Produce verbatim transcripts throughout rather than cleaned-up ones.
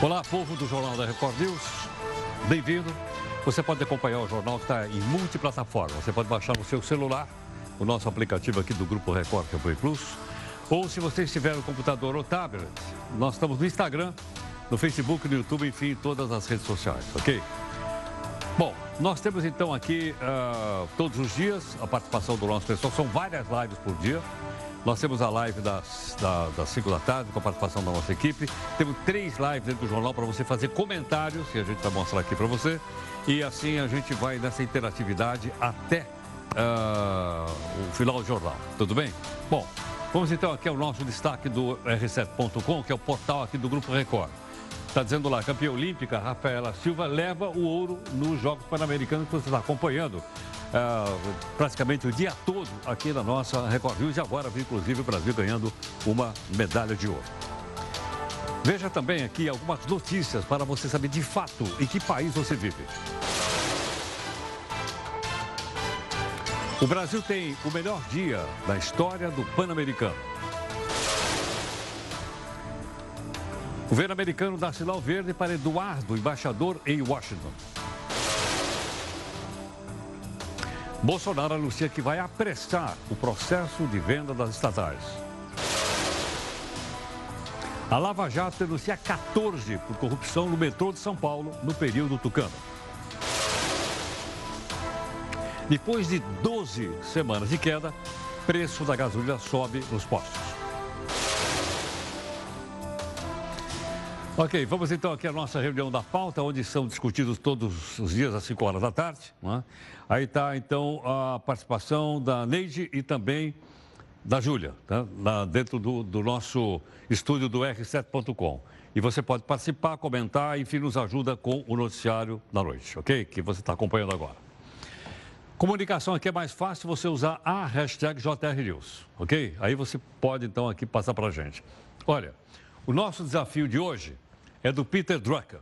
Olá, povo do Jornal da Record News, bem-vindo. Você pode acompanhar o jornal que está em multiplataforma. Você pode baixar no seu celular o nosso aplicativo aqui do Grupo Record, que é o Play Plus. Ou se você estiver no computador ou tablet, nós estamos no Instagram, no Facebook, no YouTube, enfim, em todas as redes sociais, ok? Bom, nós temos então aqui uh, todos os dias a participação do nosso pessoal. São várias lives por dia. Nós temos a live das cinco da tarde, com a participação da nossa equipe. Temos três lives dentro do jornal para você fazer comentários, que a gente vai mostrar aqui para você. E assim a gente vai nessa interatividade até uh, o final do jornal. Tudo bem? Bom, vamos então aqui ao nosso destaque do R sete ponto com, que é o portal aqui do Grupo Record. Está dizendo lá, campeã olímpica Rafaela Silva leva o ouro nos Jogos Pan-americanos, que você está acompanhando. Uh, praticamente o dia todo aqui na nossa Record News, e agora inclusive o Brasil ganhando uma medalha de ouro. Veja também aqui algumas notícias para você saber de fato em que país você vive. O Brasil tem o melhor dia da história do Pan-Americano. O governo americano dá sinal verde para Eduardo, embaixador em Washington. Bolsonaro anuncia que vai apressar o processo de venda das estatais. A Lava Jato denuncia quatorze por corrupção no metrô de São Paulo no período tucano. Depois de doze semanas de queda, preço da gasolina sobe nos postos. Ok, vamos então aqui à nossa reunião da pauta, onde são discutidos todos os dias às cinco horas da tarde. Né? Aí está então a participação da Neide e também da Júlia, tá? Lá dentro do, do nosso estúdio do R sete ponto com. E você pode participar, comentar, enfim, nos ajuda com o noticiário da noite, ok? Que você está acompanhando agora. Comunicação aqui é mais fácil você usar a hashtag J R News, ok? Aí você pode então aqui passar para a gente. Olha, o nosso desafio de hoje é do Peter Drucker.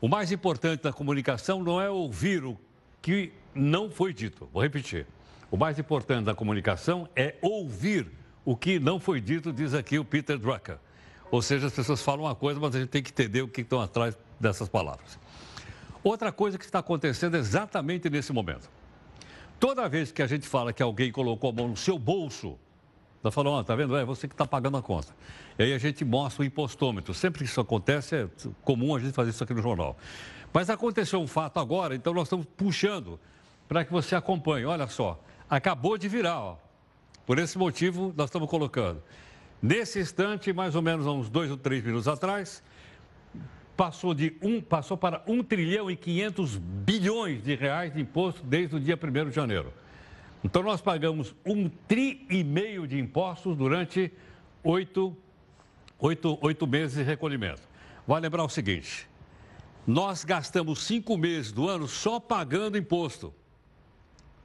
O mais importante da comunicação não é ouvir o que não foi dito. Vou repetir. O mais importante da comunicação é ouvir o que não foi dito, diz aqui o Peter Drucker. Ou seja, as pessoas falam uma coisa, mas a gente tem que entender o que estão atrás dessas palavras. Outra coisa que está acontecendo exatamente nesse momento. Toda vez que a gente fala que alguém colocou a mão no seu bolso, está falando, ó, tá vendo? É você que está pagando a conta. E aí a gente mostra o impostômetro. Sempre que isso acontece, é comum a gente fazer isso aqui no jornal. Mas aconteceu um fato agora, então nós estamos puxando para que você acompanhe. Olha só, acabou de virar, ó. Por esse motivo, nós estamos colocando. Nesse instante, mais ou menos há uns dois ou três minutos atrás, passou, de um, passou para um trilhão e quinhentos bilhões de reais de imposto desde o dia primeiro de janeiro. Então, nós pagamos um tri e meio de impostos durante oito, oito, oito meses de recolhimento. Vai lembrar o seguinte, nós gastamos cinco meses do ano só pagando imposto.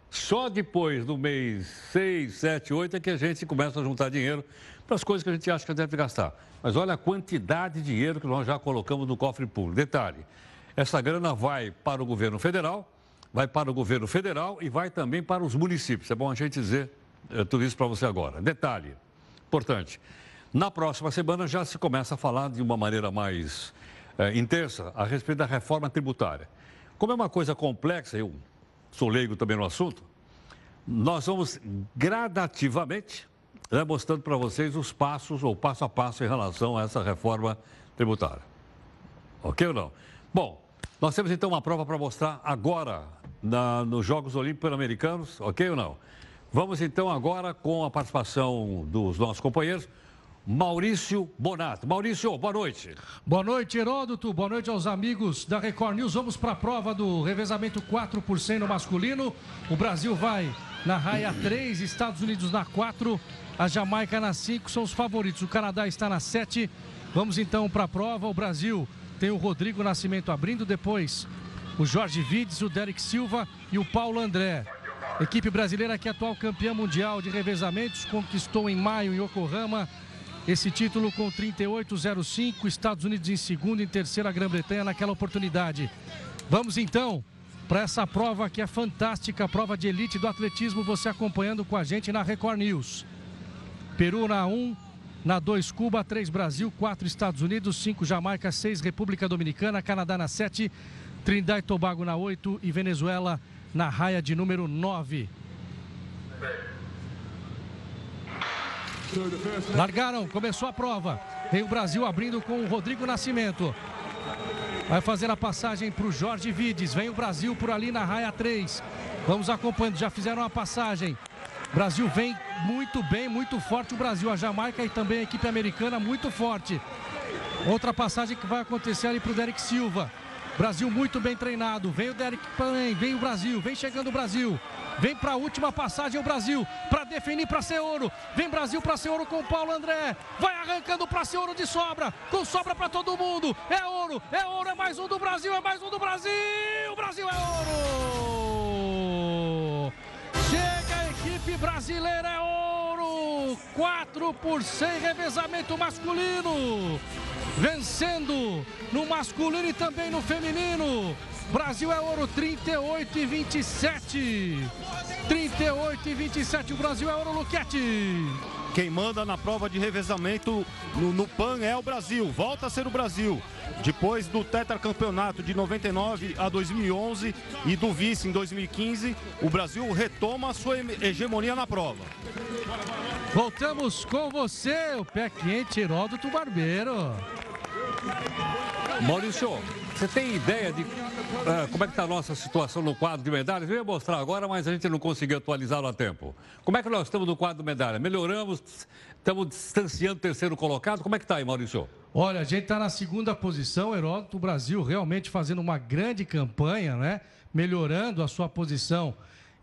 Só depois do mês seis, sete, oito é que a gente começa a juntar dinheiro para as coisas que a gente acha que deve gastar. Mas olha a quantidade de dinheiro que nós já colocamos no cofre público. Detalhe, essa grana vai para o governo federal... Vai para o governo federal e vai também para os municípios. É bom a gente dizer tudo isso para você agora. Detalhe importante, na próxima semana já se começa a falar de uma maneira mais é, intensa a respeito da reforma tributária. Como é uma coisa complexa, eu sou leigo também no assunto, nós vamos gradativamente né, mostrando para vocês os passos ou passo a passo em relação a essa reforma tributária. Ok ou não? Bom, nós temos então uma prova para mostrar agora... Na, nos Jogos Olímpicos Americanos, ok ou não? Vamos então agora com a participação dos nossos companheiros, Maurício Bonato. Maurício, boa noite. Boa noite, Heródoto. Boa noite aos amigos da Record News. Vamos para a prova do revezamento quatro por cem no masculino. O Brasil vai na raia três, Estados Unidos na quatro, a Jamaica na cinco, são os favoritos. O Canadá está na sete. Vamos então para a prova. O Brasil tem o Rodrigo Nascimento abrindo, depois... o Jorge Vides, o Derek Silva e o Paulo André. Equipe brasileira que é atual campeã mundial de revezamentos, conquistou em maio em Yokohama esse título com trinta e oito a zero cinco, Estados Unidos em segundo e em terceiro a Grã-Bretanha naquela oportunidade. Vamos então para essa prova que é fantástica, a prova de elite do atletismo, você acompanhando com a gente na Record News. Peru na um, Na dois, Cuba, três, Brasil, quatro, Estados Unidos, cinco, Jamaica, seis, República Dominicana, Canadá na sete, Trinidad e Tobago na oito e Venezuela na raia de número nove. Largaram, começou a prova. Tem o Brasil abrindo com o Rodrigo Nascimento. Vai fazer a passagem para o Jorge Vides. Vem o Brasil por ali na raia três. Vamos acompanhando, já fizeram a passagem. Brasil vem muito bem, muito forte o Brasil. A Jamaica e também a equipe americana muito forte. Outra passagem que vai acontecer ali para o Derek Silva. Brasil muito bem treinado. Vem o Derek também, vem o Brasil, vem chegando o Brasil. Vem para a última passagem o Brasil, para definir para ser ouro. Vem Brasil para ser ouro com o Paulo André. Vai arrancando para ser ouro de sobra, com sobra para todo mundo. É ouro, é ouro, é mais um do Brasil, é mais um do Brasil. O Brasil é ouro. Chega a equipe brasileira, é ouro. quatro por cem revezamento masculino. Vencendo no masculino e também no feminino. Brasil é ouro, trinta e oito e vinte e sete. trinta e oito e vinte e sete, o Brasil é ouro, Luquete. Quem manda na prova de revezamento no, no Pan é o Brasil, volta a ser o Brasil. Depois do tetracampeonato de noventa e nove a dois mil e onze e do vice em dois mil e quinze, o Brasil retoma a sua hegemonia na prova. Voltamos com você, o pé quente Heródoto Barbeiro. Maurício, você tem ideia de uh, como é que está a nossa situação no quadro de medalhas? Eu ia mostrar agora, mas a gente não conseguiu atualizá-lo a tempo. Como é que nós estamos no quadro de medalha? Melhoramos, estamos distanciando o terceiro colocado. Como é que está aí, Maurício? Olha, a gente está na segunda posição, Heródoto. O Brasil realmente fazendo uma grande campanha, né? Melhorando a sua posição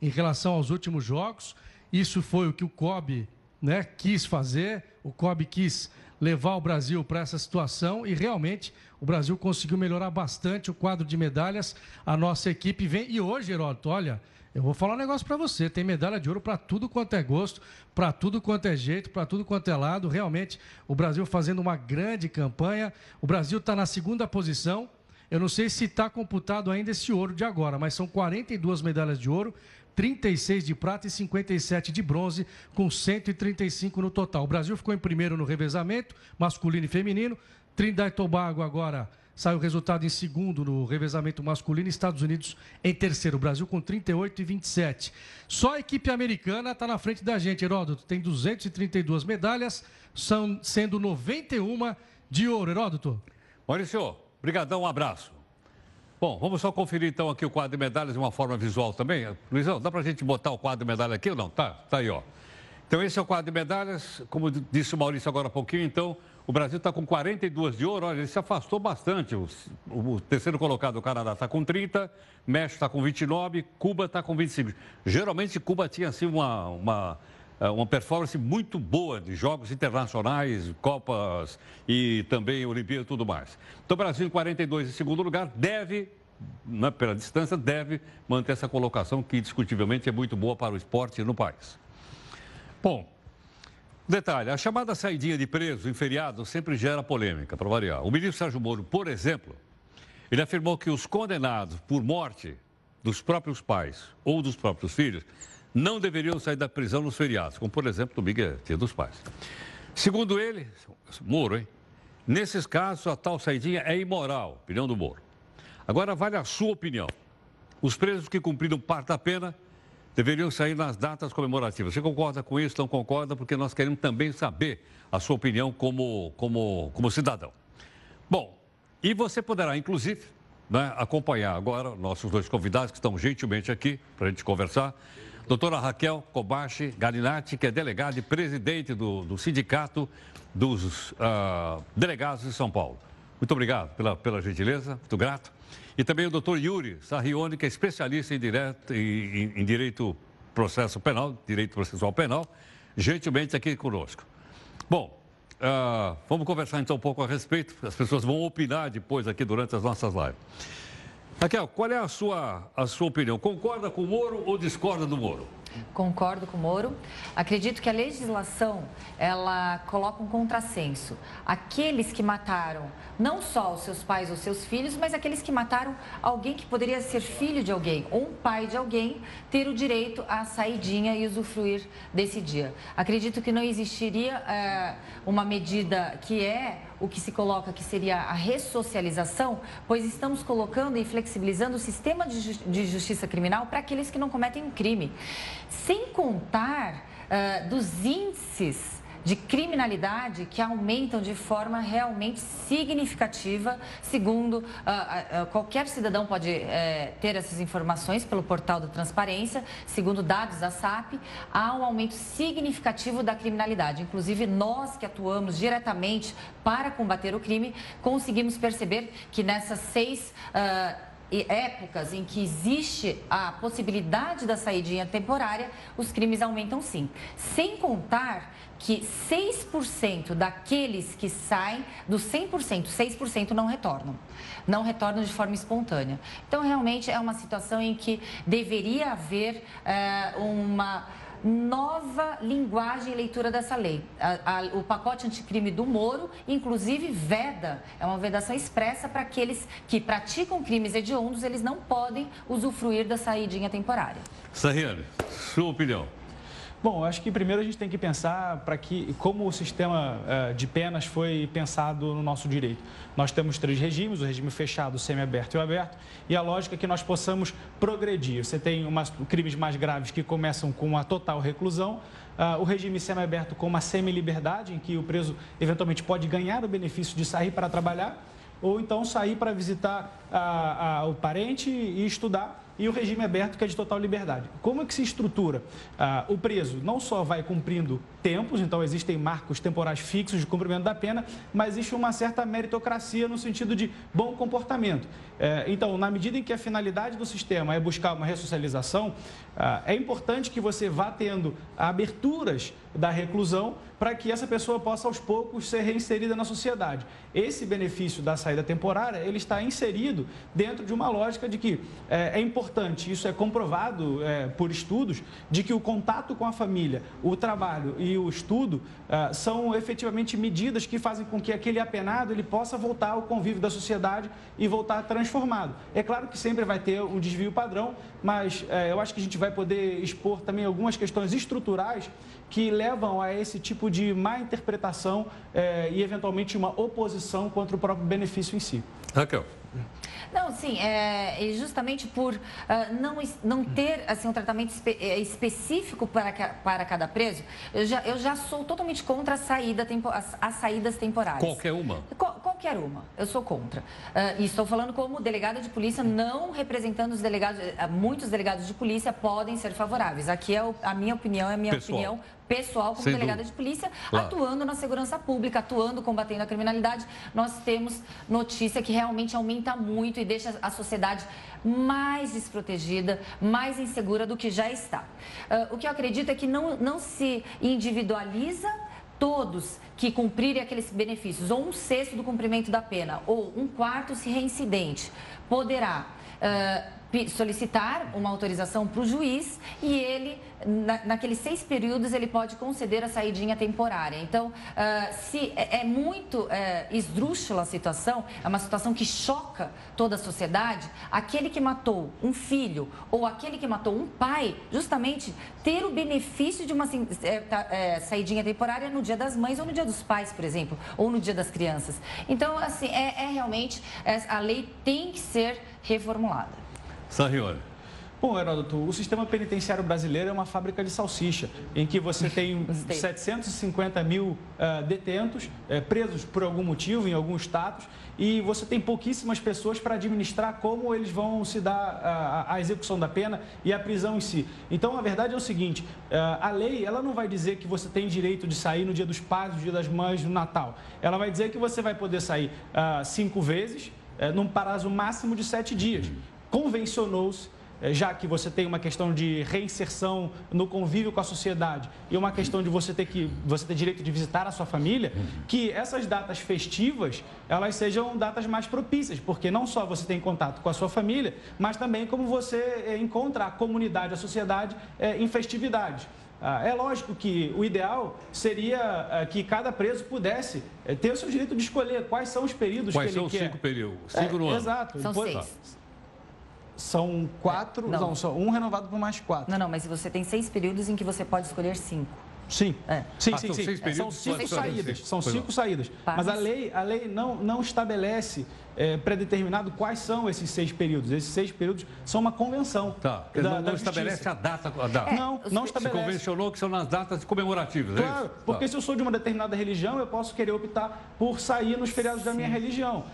em relação aos últimos jogos. Isso foi o que o C O B, né, quis fazer. O C O B quis levar o Brasil para essa situação e realmente o Brasil conseguiu melhorar bastante o quadro de medalhas. A nossa equipe vem. E hoje, Heródoto, olha, eu vou falar um negócio para você. Tem medalha de ouro para tudo quanto é gosto, para tudo quanto é jeito, para tudo quanto é lado. Realmente, o Brasil fazendo uma grande campanha. O Brasil está na segunda posição. Eu não sei se está computado ainda esse ouro de agora, mas são quarenta e duas medalhas de ouro, trinta e seis de prata e cinquenta e sete de bronze, com cento e trinta e cinco no total. O Brasil ficou em primeiro no revezamento, masculino e feminino. Trinidad e Tobago agora sai o resultado em segundo no revezamento masculino, Estados Unidos em terceiro. O Brasil com trinta e oito e vinte e sete. Só a equipe americana está na frente da gente, Heródoto. Tem duzentas e trinta e duas medalhas, são, sendo noventa e uma de ouro, Heródoto. Maurício, brigadão, um abraço. Bom, vamos só conferir então aqui o quadro de medalhas de uma forma visual também. Luizão, dá pra gente botar o quadro de medalha aqui ou não? Tá, tá aí, ó. Então esse é o quadro de medalhas, como disse o Maurício agora há pouquinho, então o Brasil está com quarenta e duas de ouro, olha, ele se afastou bastante. O, o terceiro colocado, o Canadá, está com trinta, México está com vinte e nove, Cuba está com vinte e cinco. Geralmente Cuba tinha assim uma... uma... uma performance muito boa de jogos internacionais, Copas e também Olimpíada e tudo mais. Então, o Brasil em quarenta e dois em segundo lugar, deve, né, pela distância, deve manter essa colocação que, indiscutivelmente, é muito boa para o esporte no país. Bom, detalhe, a chamada saidinha de preso em feriado sempre gera polêmica, para variar. O ministro Sérgio Moro, por exemplo, ele afirmou que os condenados por morte dos próprios pais ou dos próprios filhos não deveriam sair da prisão nos feriados, como, por exemplo, domingo é dia dos pais. Segundo ele, Moro, hein? Nesses casos, a tal saidinha é imoral, opinião do Moro. Agora, vale a sua opinião. Os presos que cumpriram parte da pena deveriam sair nas datas comemorativas. Você concorda com isso? Não concorda? Porque nós queremos também saber a sua opinião como, como, como cidadão. Bom, e você poderá, inclusive, né, acompanhar agora nossos dois convidados que estão gentilmente aqui para a gente conversar. Doutora Raquel Kobashi Galinati, que é delegada e presidente do, do Sindicato dos uh, Delegados de São Paulo. Muito obrigado pela, pela gentileza, muito grato. E também o doutor Yuri Sarrione, que é especialista em, direto, em, em direito processo penal, direito processual penal, gentilmente aqui conosco. Bom, uh, vamos conversar então um pouco a respeito, as pessoas vão opinar depois aqui durante as nossas lives. Raquel, qual é a sua, a sua opinião? Concorda com o Moro ou discorda do Moro? Concordo com o Moro. Acredito que a legislação, ela coloca um contrassenso. Aqueles que mataram não só os seus pais ou seus filhos, mas aqueles que mataram alguém que poderia ser filho de alguém ou um pai de alguém, ter o direito à saidinha e usufruir desse dia. Acredito que não existiria é, uma medida que é o que se coloca que seria a ressocialização, pois estamos colocando e flexibilizando o sistema de justiça criminal para aqueles que não cometem um crime. Sem contar uh, dos índices de criminalidade que aumentam de forma realmente significativa, segundo uh, uh, qualquer cidadão pode uh, ter essas informações pelo portal da transparência, segundo dados da S A P, há um aumento significativo da criminalidade. Inclusive, nós que atuamos diretamente para combater o crime, conseguimos perceber que nessas seis uh, E épocas em que existe a possibilidade da saidinha temporária, os crimes aumentam sim. Sem contar que seis por cento daqueles que saem, dos cem por cento, seis por cento não retornam. Não retornam de forma espontânea. Então, realmente, é uma situação em que deveria haver é, uma nova linguagem e leitura dessa lei. A, a, o pacote anticrime do Moro, inclusive, veda, é uma vedação expressa para aqueles que praticam crimes hediondos, eles não podem usufruir da saidinha temporária. Sahir, sua opinião? Bom, acho que primeiro a gente tem que pensar para que, como o sistema uh, de penas foi pensado no nosso direito. Nós temos três regimes, o regime fechado, o semiaberto e o aberto, e a lógica é que nós possamos progredir. Você tem umas, crimes mais graves que começam com a total reclusão, uh, o regime semiaberto com uma semiliberdade, em que o preso eventualmente pode ganhar o benefício de sair para trabalhar, ou então sair para visitar a, a, o parente e estudar, e o regime aberto, que é de total liberdade. Como é que se estrutura? Ah, o preso não só vai cumprindo tempos, então existem marcos temporais fixos de cumprimento da pena, mas existe uma certa meritocracia no sentido de bom comportamento. Eh, então, na medida em que a finalidade do sistema é buscar uma ressocialização, ah, é importante que você vá tendo aberturas da reclusão para que essa pessoa possa, aos poucos, ser reinserida na sociedade. Esse benefício da saída temporária, ele está inserido dentro de uma lógica de que eh, é importante isso é comprovado é, por estudos, de que o contato com a família, o trabalho e o estudo ah, são efetivamente medidas que fazem com que aquele apenado ele possa voltar ao convívio da sociedade e voltar transformado. É claro que sempre vai ter um desvio padrão, mas é, eu acho que a gente vai poder expor também algumas questões estruturais que levam a esse tipo de má interpretação é, e, eventualmente, uma oposição contra o próprio benefício em si. Raquel. Não, sim, é, e justamente por uh, não, não ter assim, um tratamento espe específico para, para cada preso, eu já, eu já sou totalmente contra a saída tempo, as, as saídas temporárias. Qualquer uma? Qual, qualquer uma, eu sou contra. Uh, e estou falando como delegada de polícia, não representando os delegados, muitos delegados de polícia podem ser favoráveis. Aqui é o, a minha opinião, é a minha Pessoal. opinião pessoal como Sem delegada dúvida. de polícia, claro. atuando na segurança pública, atuando, combatendo a criminalidade. Nós temos notícia que realmente aumenta muito e deixa a sociedade mais desprotegida, mais insegura do que já está. Uh, o que eu acredito é que não, não se individualiza todos que cumprirem aqueles benefícios, ou um sexto do cumprimento da pena, ou um quarto se reincidente, poderá Uh, solicitar uma autorização para o juiz e ele, na, naqueles seis períodos, ele pode conceder a saidinha temporária. Então, uh, se é, é muito uh, esdrúxula a situação, é uma situação que choca toda a sociedade, aquele que matou um filho ou aquele que matou um pai, justamente ter o benefício de uma assim, é, tá, é, saidinha temporária no dia das mães ou no dia dos pais, por exemplo, ou no dia das crianças. Então, assim, é, é realmente, é, a lei tem que ser reformulada. Sarrione. Bom, Heródoto, o sistema penitenciário brasileiro é uma fábrica de salsicha, em que você tem setecentos e cinquenta mil uh, detentos, uh, presos por algum motivo, em algum status, e você tem pouquíssimas pessoas para administrar como eles vão se dar uh, a execução da pena e a prisão em si. Então, a verdade é o seguinte, uh, a lei ela não vai dizer que você tem direito de sair no dia dos pais, no dia das mães, no Natal. Ela vai dizer que você vai poder sair uh, cinco vezes, uh, num prazo máximo de sete dias. Convencionou-se já que você tem uma questão de reinserção no convívio com a sociedade e uma questão de você ter, que, você ter direito de visitar a sua família, que essas datas festivas, elas sejam datas mais propícias, porque não só você tem contato com a sua família, mas também como você encontra a comunidade, a sociedade em festividades. É lógico que o ideal seria que cada preso pudesse ter o seu direito de escolher quais são os períodos quais que ele quer. Quais são os cinco períodos? Cinco no é, ano? Exato. São Depois, seis. São quatro, não, não só um renovado por mais quatro. Não, não, mas você tem seis períodos em que você pode escolher cinco. Sim, é. sim, ah, sim, são, sim. Seis períodos, são cinco saídas, são cinco saídas. Mas a lei, a lei não, não estabelece é, pré-determinado quais são esses seis períodos. Esses seis períodos são uma convenção. Tá. Da, não, da não estabelece a data. A data. É, não, não se estabelece. Se convencionou que são nas datas comemorativas, né? Claro, é porque tá. se eu sou de uma determinada religião, eu posso querer optar por sair nos feriados sim. da minha religião.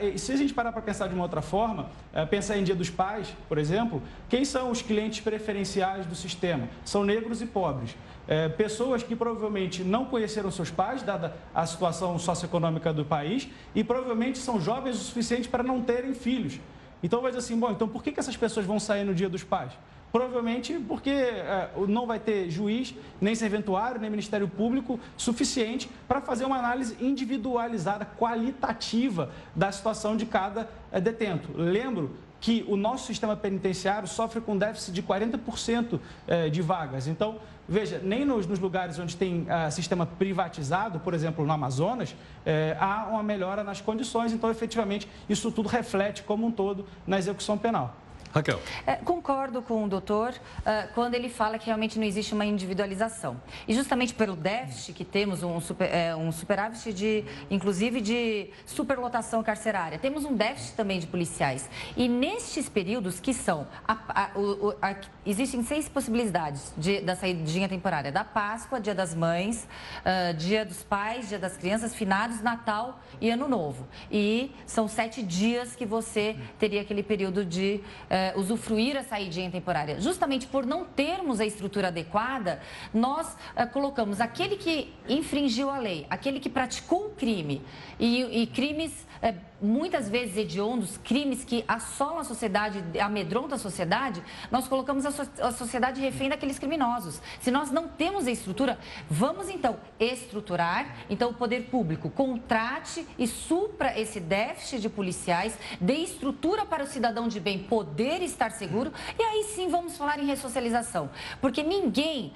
Uh, e se a gente parar para pensar de uma outra forma, uh, pensar em Dia dos Pais, por exemplo, quem são os clientes preferenciais do sistema? São negros e pobres. Uh, pessoas que provavelmente não conheceram seus pais, dada a situação socioeconômica do país, e provavelmente são jovens o suficiente para não terem filhos. Então, vai dizer assim, bom, então por que, que essas pessoas vão sair no Dia dos Pais? Provavelmente porque é, não vai ter juiz, nem serventuário, nem Ministério Público suficiente para fazer uma análise individualizada, qualitativa da situação de cada é, detento. Lembro que o nosso sistema penitenciário sofre com déficit de quarenta por cento é, de vagas. Então, veja, nem nos, nos lugares onde tem uh, sistema privatizado, por exemplo, no Amazonas, eh, há uma melhora nas condições. Então, efetivamente, isso tudo reflete como um todo na execução penal. Raquel. É, concordo com o doutor uh, quando ele fala que realmente não existe uma individualização. E justamente pelo déficit que temos, um, super, é, um superávit de, inclusive de superlotação carcerária, temos um déficit também de policiais. E nestes períodos que são, a, a, o, a, existem seis possibilidades de, da saidinha temporária, da Páscoa, Dia das Mães, uh, Dia dos Pais, Dia das Crianças, finados, Natal e Ano Novo. E são sete dias que você teria aquele período de... Uh, Uh, usufruir a saidinha temporária. Justamente por não termos a estrutura adequada, nós uh, colocamos aquele que infringiu a lei, aquele que praticou um crime e, e crimes uh, muitas vezes hediondos, crimes que assolam a sociedade, amedrontam a sociedade, nós colocamos a, so a sociedade refém daqueles criminosos. Se nós não temos a estrutura, vamos então estruturar, então o poder público contrate e supra esse déficit de policiais, dê estrutura para o cidadão de bem poder estar seguro, e aí sim vamos falar em ressocialização, porque ninguém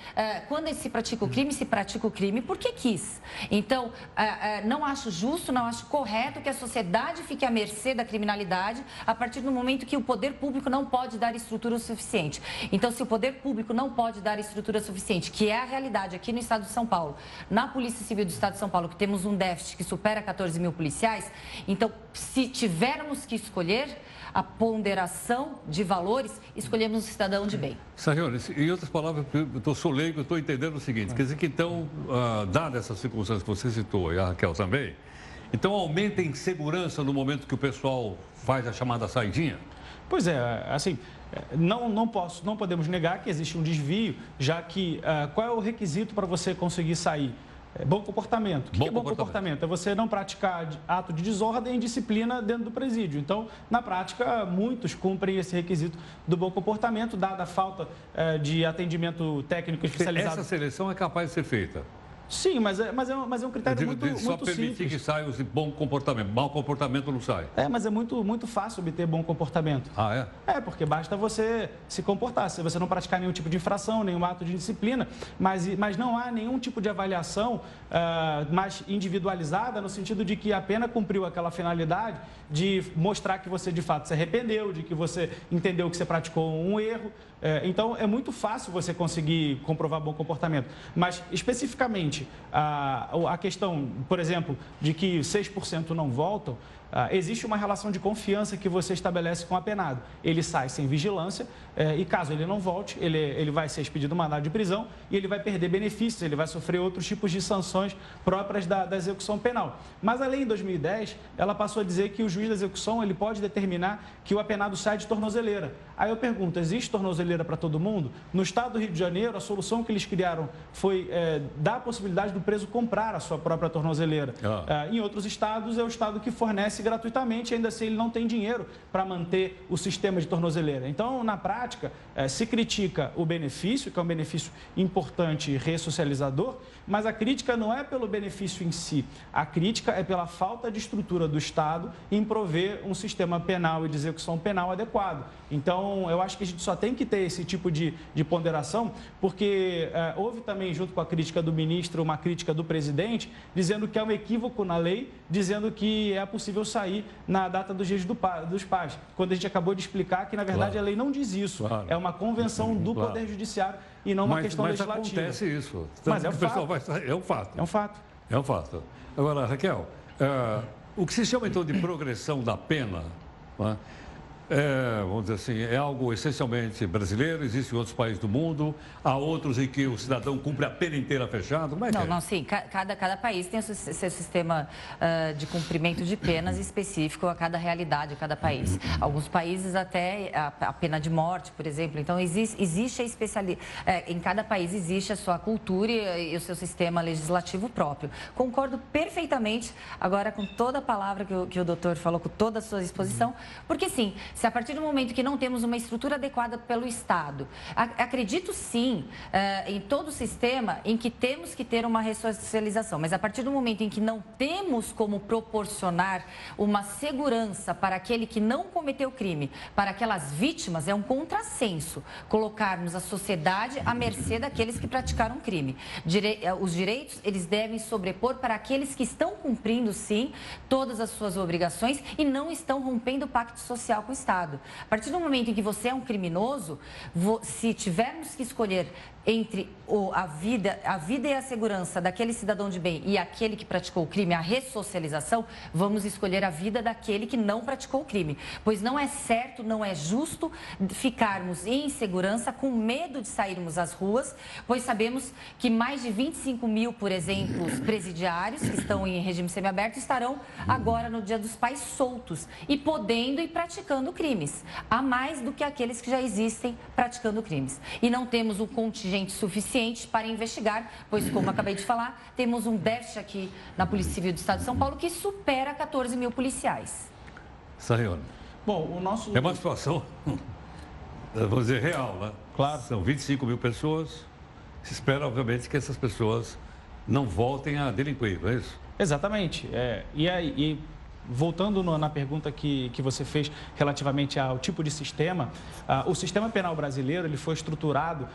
quando se pratica o crime, se pratica o crime porque quis. Então não acho justo, não acho correto que a sociedade fique à mercê da criminalidade a partir do momento que o poder público não pode dar estrutura o suficiente. Então, se o poder público não pode dar estrutura suficiente, que é a realidade aqui no estado de São Paulo, na Polícia Civil do estado de São Paulo, que temos um déficit que supera quatorze mil policiais, então se tivermos que escolher a ponderação de valores, escolhemos o cidadão de bem. Sérgio, em outras palavras, eu sou leigo, eu estou entendendo o seguinte, quer dizer que então, uh, dada essas circunstâncias que você citou, e a Raquel também, então aumenta a insegurança no momento que o pessoal faz a chamada saidinha? Pois é, assim... Não, não, posso, não podemos negar que existe um desvio, já que uh, qual é o requisito para você conseguir sair? É bom comportamento. O que, bom que é bom comportamento? comportamento? É você não praticar ato de desordem e indisciplina dentro do presídio. Então, na prática, muitos cumprem esse requisito do bom comportamento, dada a falta eh, de atendimento técnico especializado. Essa seleção é capaz de ser feita? Sim, mas é, mas é, um, mas é um critério digo, muito, muito simples. Só permitir que saia o bom comportamento. Mau comportamento não sai. É, mas é muito, muito fácil obter bom comportamento. Ah, é? É, porque basta você se comportar. Se você não praticar nenhum tipo de infração, nenhum ato de indisciplina, mas, mas não há nenhum tipo de avaliação uh, mais individualizada, no sentido de que a pena cumpriu aquela finalidade de mostrar que você, de fato, se arrependeu, de que você entendeu que você praticou um erro. Uh, então, é muito fácil você conseguir comprovar bom comportamento. Mas, especificamente, A, a questão, por exemplo, de que seis por cento não voltam, existe uma relação de confiança que você estabelece com o apenado. Ele sai sem vigilância e, caso ele não volte, ele, ele vai ser expedido mandado de prisão e ele vai perder benefícios, ele vai sofrer outros tipos de sanções próprias da, da execução penal. Mas a lei em dois mil e dez, ela passou a dizer que o juiz da execução ele pode determinar que o apenado sai de tornozeleira. Aí eu pergunto, existe tornozeleira para todo mundo? No estado do Rio de Janeiro, a solução que eles criaram foi é, dar a possibilidade possibilidade do preso comprar a sua própria tornozeleira. Ah. Uh, em outros estados, é o estado que fornece gratuitamente, ainda assim ele não tem dinheiro para manter o sistema de tornozeleira. Então, na prática, uh, se critica o benefício, que é um benefício importante e ressocializador, mas a crítica não é pelo benefício em si, a crítica é pela falta de estrutura do Estado em prover um sistema penal e de execução penal adequado. Então, eu acho que a gente só tem que ter esse tipo de, de ponderação, porque é, houve também, junto com a crítica do ministro, uma crítica do presidente, dizendo que é um equívoco na lei, dizendo que é possível sair na data dos dias do pa, dos pais, quando a gente acabou de explicar que, na verdade, claro. a lei não diz isso, claro. é uma convenção do claro. Poder Judiciário e não uma mas, questão mas legislativa. Mas acontece isso. Mas é um fato. Vai sair, é um fato. É um fato. É um fato. Agora, Raquel, é, o que se chama, então, de progressão da pena, né, é, vamos dizer assim, é algo essencialmente brasileiro, existe em outros países do mundo, há outros em que o cidadão cumpre a pena inteira fechada, mas... Não, é? não, sim, cada, cada país tem seu, seu sistema uh, de cumprimento de penas específico a cada realidade, a cada país. Alguns países até a, a pena de morte, por exemplo, então existe, existe a especialidade, é, em cada país existe a sua cultura e, e o seu sistema legislativo próprio. Concordo perfeitamente agora com toda a palavra que o, que o doutor falou, com toda a sua exposição, porque sim... Se a partir do momento que não temos uma estrutura adequada pelo Estado, acredito sim em todo o sistema em que temos que ter uma ressocialização, mas a partir do momento em que não temos como proporcionar uma segurança para aquele que não cometeu crime, para aquelas vítimas, é um contrassenso colocarmos a sociedade à mercê daqueles que praticaram crime. Os direitos, eles devem sobrepor para aqueles que estão cumprindo sim todas as suas obrigações e não estão rompendo o pacto social com o Estado. A partir do momento em que você é um criminoso, se tivermos que escolher entre a vida, a vida e a segurança daquele cidadão de bem e aquele que praticou o crime, a ressocialização, vamos escolher a vida daquele que não praticou o crime. Pois não é certo, não é justo ficarmos em insegurança com medo de sairmos às ruas, pois sabemos que mais de vinte e cinco mil, por exemplo, presidiários que estão em regime semiaberto estarão agora no Dia dos Pais soltos e podendo e praticando crimes, a mais do que aqueles que já existem praticando crimes. E não temos o contingente gente suficiente para investigar, pois, como acabei de falar, temos um déficit aqui na Polícia Civil do Estado de São Paulo que supera quatorze mil policiais. Saione. Bom, o nosso... É uma situação, vamos dizer, real, né? Claro. São vinte e cinco mil pessoas, se espera, obviamente, que essas pessoas não voltem a delinquir, não é isso? Exatamente. É, e aí... E... Voltando no, na pergunta que, que você fez relativamente ao tipo de sistema, uh, o sistema penal brasileiro ele foi estruturado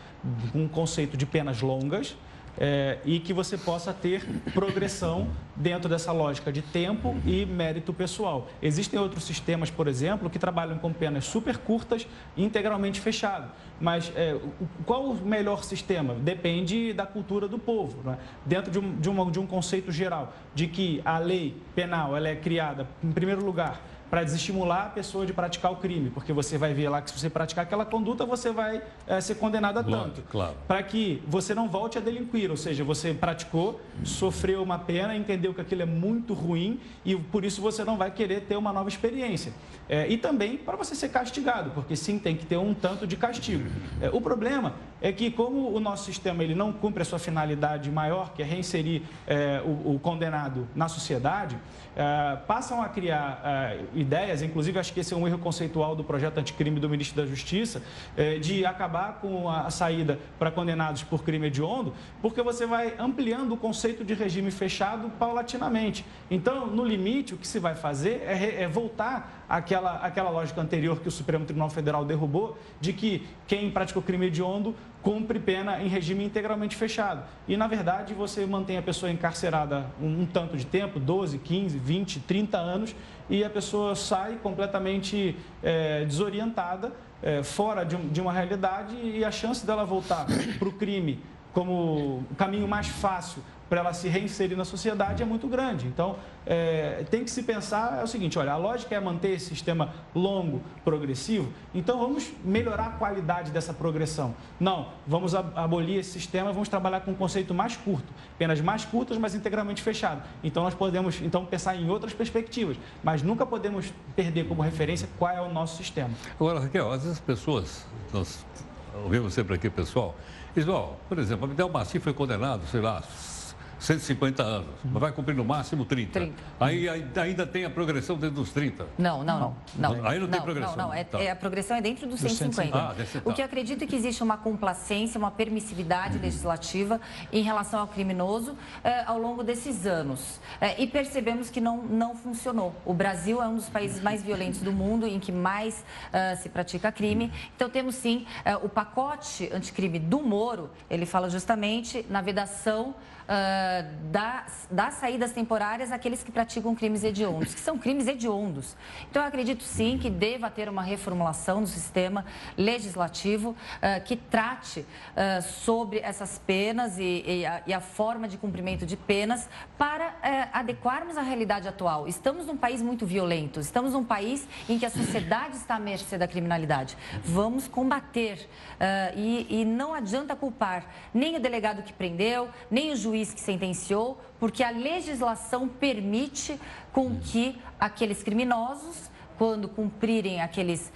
com um conceito de penas longas é, e que você possa ter progressão dentro dessa lógica de tempo e mérito pessoal. Existem outros sistemas, por exemplo, que trabalham com penas super curtas, integralmente fechado. Mas é, qual o melhor sistema? Depende da cultura do povo, né? Dentro de um, de, uma, de um conceito geral, de que a lei penal ela é criada, em primeiro lugar, para desestimular a pessoa de praticar o crime, porque você vai ver lá que se você praticar aquela conduta, você vai é, ser condenado a tanto. Claro. Para que você não volte a delinquir, ou seja, você praticou, sofreu uma pena, entendeu que aquilo é muito ruim e por isso você não vai querer ter uma nova experiência. É, e também para você ser castigado, porque sim, tem que ter um tanto de castigo. É, o problema é que como o nosso sistema ele não cumpre a sua finalidade maior, que é reinserir é, o, o condenado na sociedade, é, passam a criar é, ideias, inclusive acho que esse é um erro conceitual do projeto anticrime do ministro da Justiça, é, de acabar com a saída para condenados por crime hediondo, porque você vai ampliando o conceito de regime fechado paulatinamente. Então, no limite, o que se vai fazer é, é voltar àquela, àquela lógica anterior que o Supremo Tribunal Federal derrubou, de que quem praticou crime hediondo cumpre pena em regime integralmente fechado. E, na verdade, você mantém a pessoa encarcerada um, um tanto de tempo, doze, quinze, vinte, trinta anos, e a pessoa sai completamente é, desorientada, é, fora de, um, de uma realidade, e a chance dela voltar para o crime como o caminho mais fácil para ela se reinserir na sociedade é muito grande. Então, é, tem que se pensar, é o seguinte, olha, a lógica é manter esse sistema longo, progressivo, então vamos melhorar a qualidade dessa progressão. Não, vamos abolir esse sistema, vamos trabalhar com um conceito mais curto, penas mais curtas, mas integralmente fechado. Então, nós podemos então, pensar em outras perspectivas, mas nunca podemos perder como referência qual é o nosso sistema. Agora, Raquel, às vezes as pessoas, nós ouvimos sempre aqui, pessoal, diz, ó, por exemplo, Abdel Maci foi condenado, sei lá, cento e cinquenta anos, uhum. Mas vai cumprir no máximo trinta. trinta. Aí ainda tem a progressão dentro dos trinta? Não, não, não. não. Aí não, não tem progressão? Não, não. É, tá. é, a progressão é dentro dos cento e cinquenta. Ah, desse, tá. O que eu acredito é que existe uma complacência, uma permissividade uhum. legislativa em relação ao criminoso eh, ao longo desses anos. Eh, e percebemos que não, não funcionou. O Brasil é um dos países mais violentos do mundo, em que mais eh, se pratica crime. Então, temos sim eh, o pacote anticrime do Moro, ele fala justamente na vedação... Uh, das, das saídas temporárias àqueles que praticam crimes hediondos, que são crimes hediondos. Então, eu acredito sim que deva ter uma reformulação no sistema legislativo uh, que trate uh, sobre essas penas e, e, a, e a forma de cumprimento de penas para uh, adequarmos à realidade atual. Estamos num país muito violento, estamos num país em que a sociedade está à mercê da criminalidade. Vamos combater uh, e, e não adianta culpar nem o delegado que prendeu, nem o juiz que sentenciou, porque a legislação permite com que aqueles criminosos, quando cumprirem aqueles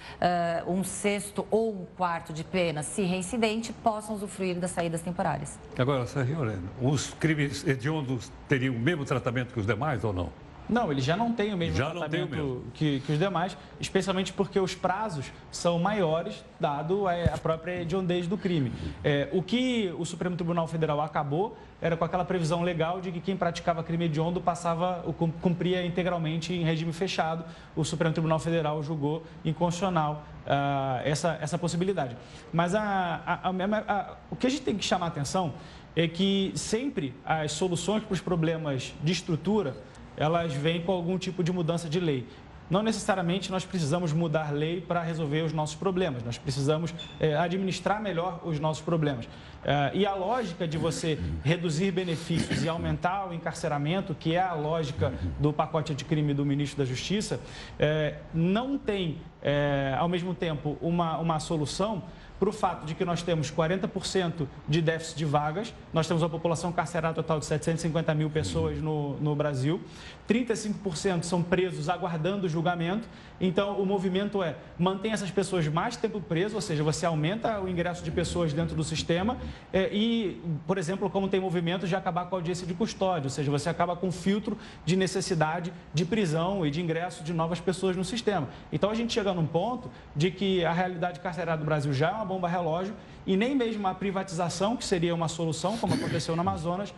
uh, um sexto ou um quarto de pena, se reincidente, possam usufruir das saídas temporárias. Agora, senhora, os crimes hediondos teriam o mesmo tratamento que os demais ou não? Não, ele já não tem o mesmo já tratamento não tem o mesmo. Que, que os demais, especialmente porque os prazos são maiores, dado a própria hediondez do crime. É, o que o Supremo Tribunal Federal acabou era com aquela previsão legal de que quem praticava crime hediondo passava, cumpria integralmente em regime fechado. O Supremo Tribunal Federal julgou inconstitucional uh, essa, essa possibilidade. Mas a, a, a, a, a, o que a gente tem que chamar atenção é que sempre as soluções para os problemas de estrutura elas vêm com algum tipo de mudança de lei. Não necessariamente nós precisamos mudar lei para resolver os nossos problemas, nós precisamos é, administrar melhor os nossos problemas. É, e a lógica de você reduzir benefícios e aumentar o encarceramento, que é a lógica do pacote de crime do ministro da Justiça, é, não tem, é, ao mesmo tempo, uma, uma solução para o fato de que nós temos quarenta por cento de déficit de vagas, nós temos uma população carcerária total de setecentos e cinquenta mil pessoas no, no Brasil, trinta e cinco por cento são presos aguardando o julgamento, então o movimento é manter essas pessoas mais tempo presas, ou seja, você aumenta o ingresso de pessoas dentro do sistema é, e, por exemplo, como tem movimento de acabar com a audiência de custódia, ou seja, você acaba com o filtro de necessidade de prisão e de ingresso de novas pessoas no sistema. Então a gente chega num ponto de que a realidade carcerária do Brasil já é uma bomba relógio e nem mesmo a privatização, que seria uma solução, como aconteceu no Amazonas,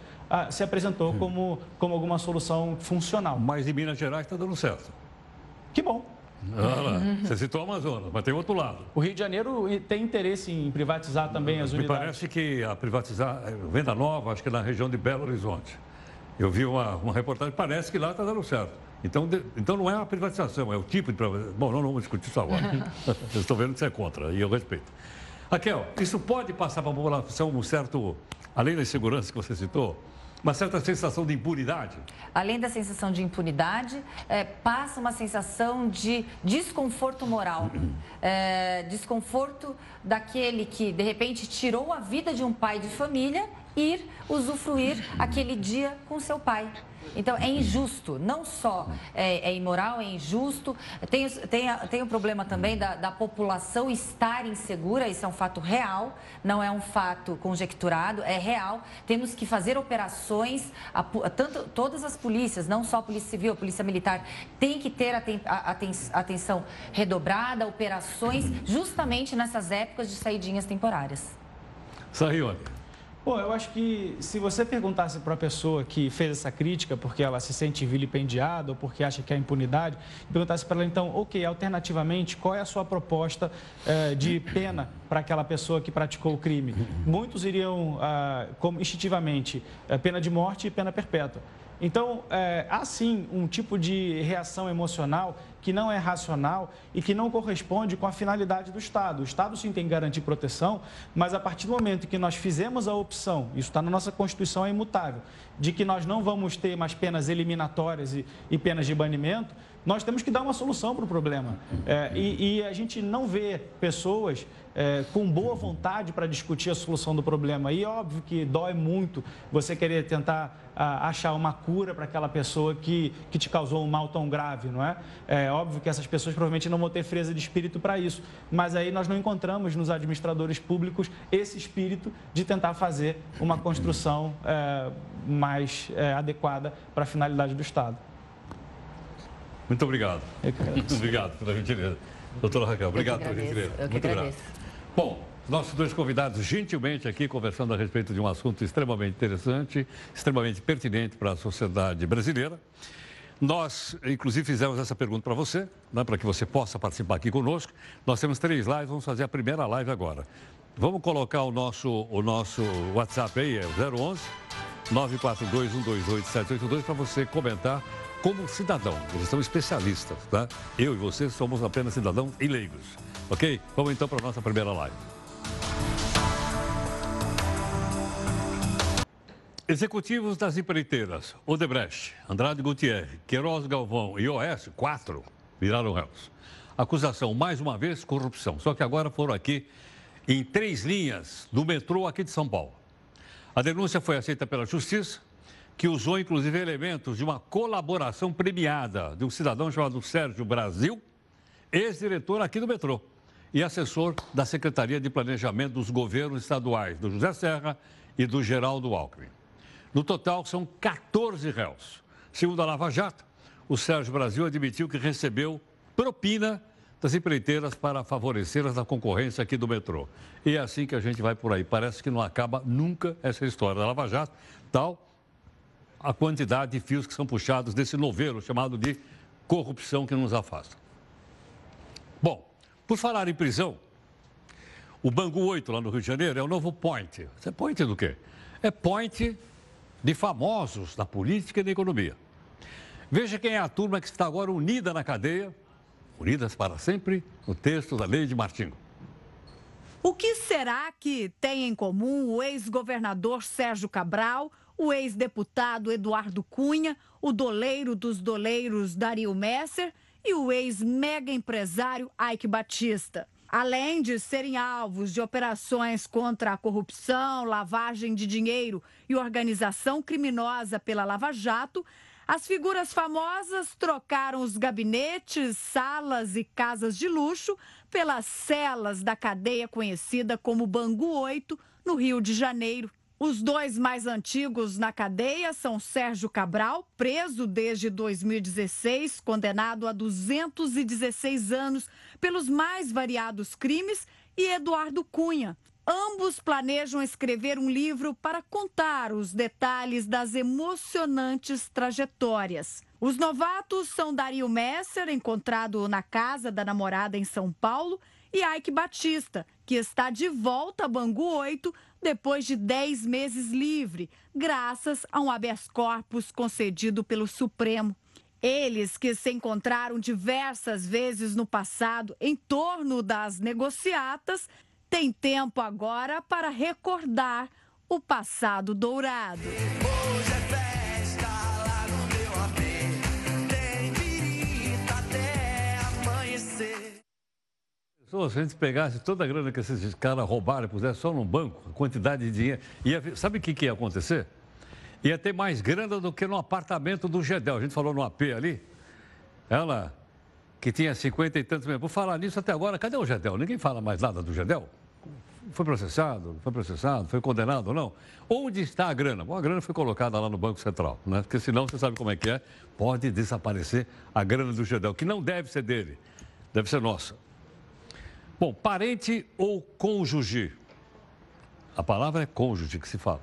se apresentou como, como alguma solução funcional. Mas em Minas Gerais está dando certo. Que bom. Ah, lá. Você citou o Amazonas, mas tem outro lado. O Rio de Janeiro tem interesse em privatizar também as unidades. Me parece que a privatizar, Venda Nova, acho que é na região de Belo Horizonte. Eu vi uma, uma reportagem, parece que lá está dando certo. Então, então, não é uma privatização, é o tipo de privatização. Bom, não, não vamos discutir isso agora. Eu estou vendo que você é contra e eu respeito. Raquel, isso pode passar para a população um certo, além da insegurança que você citou, uma certa sensação de impunidade? Além da sensação de impunidade, é, passa uma sensação de desconforto moral. É, desconforto daquele que, de repente, tirou a vida de um pai de família ir usufruir aquele dia com seu pai. Então, é injusto, não só é, é imoral, é injusto, tem, tem, tem o problema também da, da população estar insegura, isso é um fato real, não é um fato conjecturado, é real. Temos que fazer operações, a, tanto, todas as polícias, não só a Polícia Civil, a Polícia Militar, tem que ter aten, a, aten, atenção redobrada, operações, justamente nessas épocas de saidinhas temporárias. Saiu. Bom, eu acho que se você perguntasse para a pessoa que fez essa crítica porque ela se sente vilipendiada ou porque acha que é impunidade, perguntasse para ela então, ok, alternativamente, qual é a sua proposta eh, de pena para aquela pessoa que praticou o crime? Muitos iriam, ah, como, instintivamente, eh, pena de morte e pena perpétua. Então, é, há sim um tipo de reação emocional que não é racional e que não corresponde com a finalidade do Estado. O Estado sim tem que garantir proteção, mas a partir do momento que nós fizemos a opção, isso está na nossa Constituição, é imutável, de que nós não vamos ter mais penas eliminatórias e, e penas de banimento, nós temos que dar uma solução para o problema. É, e, e a gente não vê pessoas é, com boa vontade para discutir a solução do problema. E óbvio que dói muito você querer tentar a, achar uma cura para aquela pessoa que, que te causou um mal tão grave, não é? É óbvio que essas pessoas provavelmente não vão ter frieza de espírito para isso, mas aí nós não encontramos nos administradores públicos esse espírito de tentar fazer uma construção é, mais é, adequada para a finalidade do Estado. Muito obrigado. Obrigado pela gentileza. Doutora Raquel, obrigado pela gentileza. Muito obrigado. Bom, nossos dois convidados gentilmente aqui conversando a respeito de um assunto extremamente interessante, extremamente pertinente para a sociedade brasileira. Nós, inclusive, fizemos essa pergunta para você, né, para que você possa participar aqui conosco. Nós temos três lives, vamos fazer a primeira live agora. Vamos colocar o nosso, o nosso WhatsApp aí, é zero onze, nove quatro dois, um dois oito, sete oito dois, para você comentar. Como cidadão, eles são especialistas, tá? Eu e você somos apenas cidadãos e leigos, ok? Vamos então para a nossa primeira live. Executivos das empreiteiras Odebrecht, Andrade Gutierre, Queiroz Galvão e O S, quatro, viraram réus. Acusação, mais uma vez, corrupção. Só que agora foram aqui em três linhas do metrô aqui de São Paulo. A denúncia foi aceita pela Justiça, que usou, inclusive, elementos de uma colaboração premiada de um cidadão chamado Sérgio Brasil, ex-diretor aqui do metrô e assessor da Secretaria de Planejamento dos Governos Estaduais, do José Serra e do Geraldo Alckmin. No total, são quatorze réus. Segundo a Lava Jato, o Sérgio Brasil admitiu que recebeu propina das empreiteiras para favorecê-las na concorrência aqui do metrô. E é assim que a gente vai por aí. Parece que não acaba nunca essa história da Lava Jato, tal... a quantidade de fios que são puxados desse novelo chamado de corrupção que nos afasta. Bom, por falar em prisão, o Bangu oito lá no Rio de Janeiro é o novo point. Isso é point do quê? É point de famosos na política e na economia. Veja quem é a turma que está agora unida na cadeia, unidas para sempre, no texto da Lei de Martingo. O que será que tem em comum o ex-governador Sérgio Cabral, o ex-deputado Eduardo Cunha, o doleiro dos doleiros Dario Messer e o ex-mega empresário Ike Batista? Além de serem alvos de operações contra a corrupção, lavagem de dinheiro e organização criminosa pela Lava Jato, as figuras famosas trocaram os gabinetes, salas e casas de luxo pelas celas da cadeia conhecida como Bangu oito, no Rio de Janeiro. Os dois mais antigos na cadeia são Sérgio Cabral, preso desde dois mil e dezesseis, condenado a duzentos e dezesseis anos pelos mais variados crimes, e Eduardo Cunha. Ambos planejam escrever um livro para contar os detalhes das emocionantes trajetórias. Os novatos são Dario Messer, encontrado na casa da namorada em São Paulo, e Ike Batista, que está de volta a Bangu oito depois de dez meses livre, graças a um habeas corpus concedido pelo Supremo. Eles, que se encontraram diversas vezes no passado em torno das negociatas, têm tempo agora para recordar o passado dourado. Se a gente pegasse toda a grana que esses caras roubaram e pusesse só num banco, a quantidade de dinheiro, ia, sabe o que, que ia acontecer? Ia ter mais grana do que no apartamento do Gedel. A gente falou no A P ali, ela que tinha cinquenta e tantos mil. Por falar nisso até agora, cadê o Gedel? Ninguém fala mais nada do Gedel? Foi processado, foi processado, foi condenado ou não? Onde está a grana? Bom, a grana foi colocada lá no Banco Central, né? Porque senão, você sabe como é que é, pode desaparecer a grana do Gedel, que não deve ser dele, deve ser nossa. Bom, parente ou cônjuge, a palavra é cônjuge que se fala,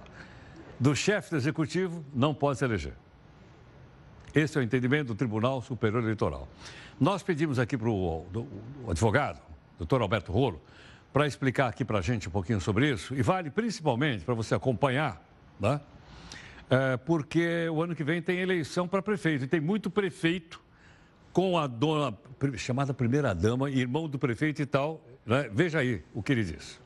do chefe do executivo não pode se eleger. Esse é o entendimento do Tribunal Superior Eleitoral. Nós pedimos aqui para o advogado, doutor Alberto Rolo, para explicar aqui para a gente um pouquinho sobre isso, e vale principalmente para você acompanhar, né? É, porque o ano que vem tem eleição para prefeito, e tem muito prefeito com a dona, chamada primeira-dama, irmão do prefeito e tal, né? Veja aí o que ele diz.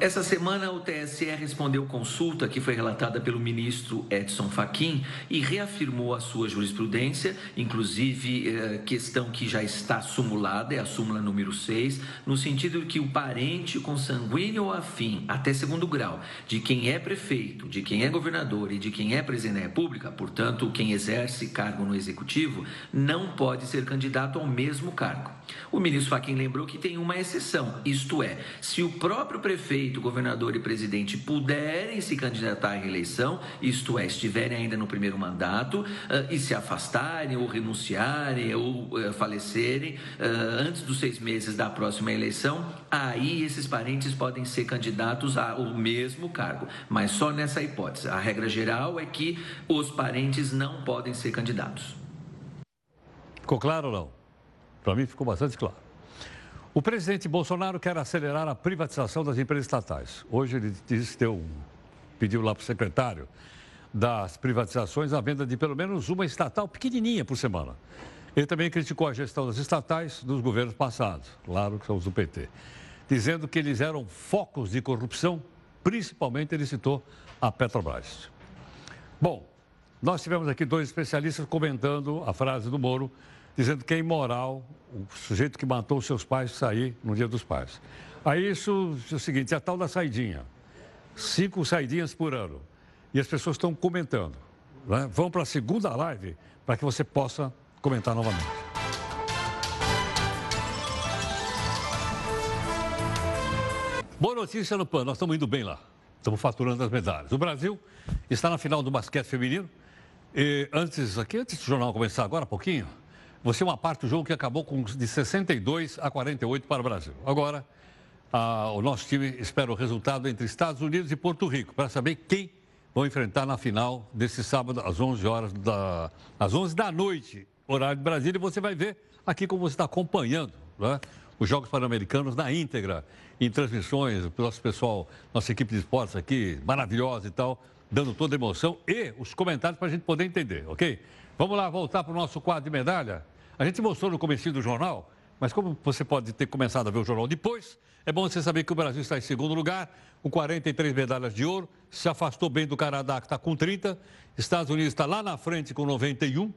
Essa semana, o T S E respondeu consulta que foi relatada pelo ministro Edson Fachin e reafirmou a sua jurisprudência, inclusive questão que já está sumulada, é a súmula número seis, no sentido que o parente consanguíneo ou afim, até segundo grau, de quem é prefeito, de quem é governador e de quem é presidente da República, portanto, quem exerce cargo no Executivo, não pode ser candidato ao mesmo cargo. O ministro Fachin lembrou que tem uma exceção, isto é, se o próprio prefeito, governador e presidente puderem se candidatar à reeleição, isto é, estiverem ainda no primeiro mandato e se afastarem ou renunciarem ou falecerem antes dos seis meses da próxima eleição, aí esses parentes podem ser candidatos ao mesmo cargo, mas só nessa hipótese. A regra geral é que os parentes não podem ser candidatos. Ficou claro ou não? Para mim ficou bastante claro. O presidente Bolsonaro quer acelerar a privatização das empresas estatais. Hoje ele disse, deu, pediu lá para o secretário das privatizações a venda de pelo menos uma estatal pequenininha por semana. Ele também criticou a gestão das estatais dos governos passados, claro que são os do P T, dizendo que eles eram focos de corrupção, principalmente ele citou a Petrobras. Bom, nós tivemos aqui dois especialistas comentando a frase do Moro, dizendo que é imoral o sujeito que matou seus pais sair no Dia dos Pais. Aí isso é o seguinte, é a tal da saidinha. Cinco saidinhas por ano. E as pessoas estão comentando, né? Vão para a segunda live para que você possa comentar novamente. Boa notícia no P A N, nós estamos indo bem lá. Estamos faturando as medalhas. O Brasil está na final do basquete feminino. E antes, aqui, antes do jornal começar agora, há pouquinho... Você é uma parte do jogo que acabou com de sessenta e dois a quarenta e oito para o Brasil. Agora, a, o nosso time espera o resultado entre Estados Unidos e Porto Rico, para saber quem vão enfrentar na final desse sábado, às onze horas da, às onze da noite, horário de Brasília. E você vai ver aqui como você está acompanhando, né, os Jogos Pan-americanos na íntegra, em transmissões, o nosso pessoal, nossa equipe de esportes aqui, maravilhosa e tal, dando toda a emoção e os comentários para a gente poder entender, ok? Vamos lá voltar para o nosso quadro de medalha. A gente mostrou no comecinho do jornal, mas como você pode ter começado a ver o jornal depois, é bom você saber que o Brasil está em segundo lugar, com quarenta e três medalhas de ouro, se afastou bem do Canadá, que está com trinta, Estados Unidos está lá na frente com noventa e um,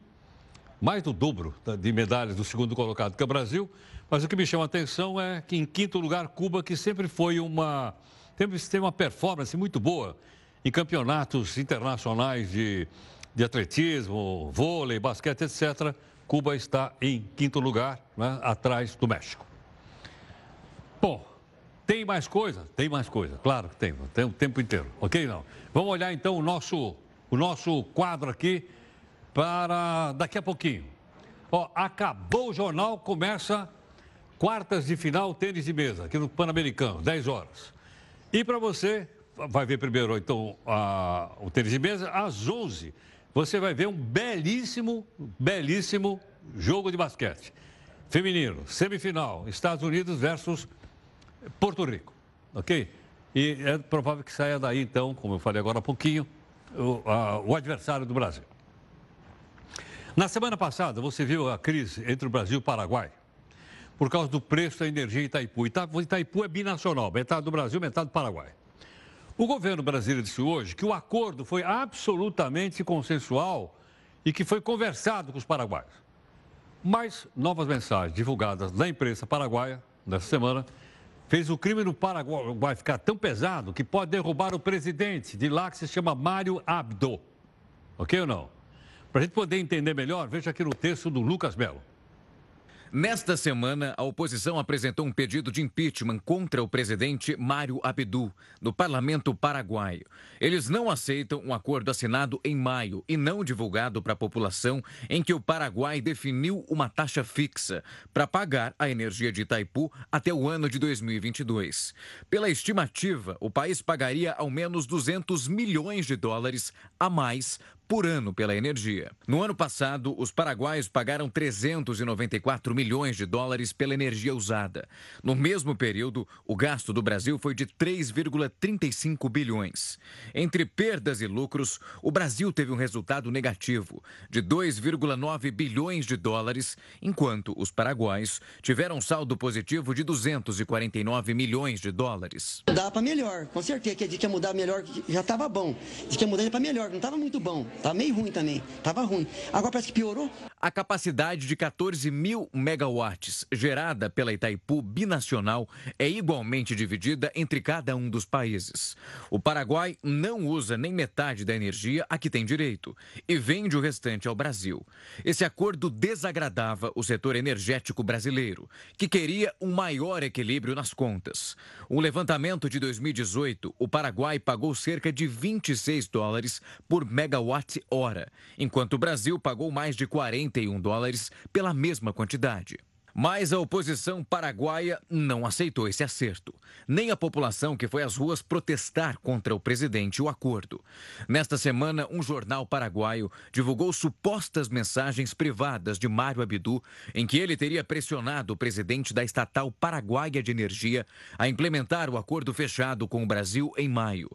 mais do dobro de medalhas do segundo colocado, que é o Brasil. Mas o que me chama a atenção é que em quinto lugar, Cuba, que sempre foi uma, sempre teve uma performance muito boa em campeonatos internacionais de... de atletismo, vôlei, basquete, etcétera. Cuba está em quinto lugar, né, atrás do México. Bom, tem mais coisa? Tem mais coisa, claro que tem, tem o tempo inteiro, ok? Não. Vamos olhar então o nosso, o nosso quadro aqui para daqui a pouquinho. Ó, acabou o jornal, começa quartas de final, tênis de mesa, aqui no Pan-Americano, dez horas. E para você, vai ver primeiro então a, o tênis de mesa, às onze. Você vai ver um belíssimo, belíssimo jogo de basquete. Feminino, semifinal, Estados Unidos versus Porto Rico, ok? E é provável que saia daí, então, como eu falei agora há pouquinho, o, a, o adversário do Brasil. Na semana passada, você viu a crise entre o Brasil e o Paraguai, por causa do preço da energia em Itaipu. Itaipu é binacional, metade do Brasil, metade do Paraguai. O governo brasileiro disse hoje que o acordo foi absolutamente consensual e que foi conversado com os paraguaios. Mas novas mensagens divulgadas na imprensa paraguaia, nessa semana, fez o crime no Paraguai ficar tão pesado que pode derrubar o presidente de lá, que se chama Mário Abdo. Ok ou não? Para a gente poder entender melhor, veja aqui no texto do Lucas Melo. Nesta semana, a oposição apresentou um pedido de impeachment contra o presidente Mário Abdo, no parlamento paraguaio. Eles não aceitam um acordo assinado em maio e não divulgado para a população, em que o Paraguai definiu uma taxa fixa para pagar a energia de Itaipu até o ano de dois mil e vinte e dois. Pela estimativa, o país pagaria ao menos duzentos milhões de dólares a mais por ano pela energia. No ano passado, os paraguaios pagaram trezentos e noventa e quatro milhões de dólares pela energia usada. No mesmo período, o gasto do Brasil foi de três vírgula trinta e cinco bilhões. Entre perdas e lucros, o Brasil teve um resultado negativo de dois vírgula nove bilhões de dólares, enquanto os paraguaios tiveram um saldo positivo de duzentos e quarenta e nove milhões de dólares. Dá para melhor, com certeza, que a gente ia mudar melhor, já estava bom. Diz que ia mudar para melhor, não estava muito bom. Tá meio ruim também, estava ruim. Agora parece que piorou. A capacidade de quatorze mil megawatts gerada pela Itaipu binacional é igualmente dividida entre cada um dos países. O Paraguai não usa nem metade da energia a que tem direito e vende o restante ao Brasil. Esse acordo desagradava o setor energético brasileiro, que queria um maior equilíbrio nas contas. Um levantamento de dois mil e dezoito, o Paraguai pagou cerca de vinte e seis dólares por megawatt-hora, enquanto o Brasil pagou mais de quarenta e um dólares pela mesma quantidade. Mas a oposição paraguaia não aceitou esse acerto, nem a população que foi às ruas protestar contra o presidente e o acordo. Nesta semana, um jornal paraguaio divulgou supostas mensagens privadas de Mário Abdo, em que ele teria pressionado o presidente da estatal paraguaia de energia a implementar o acordo fechado com o Brasil em maio.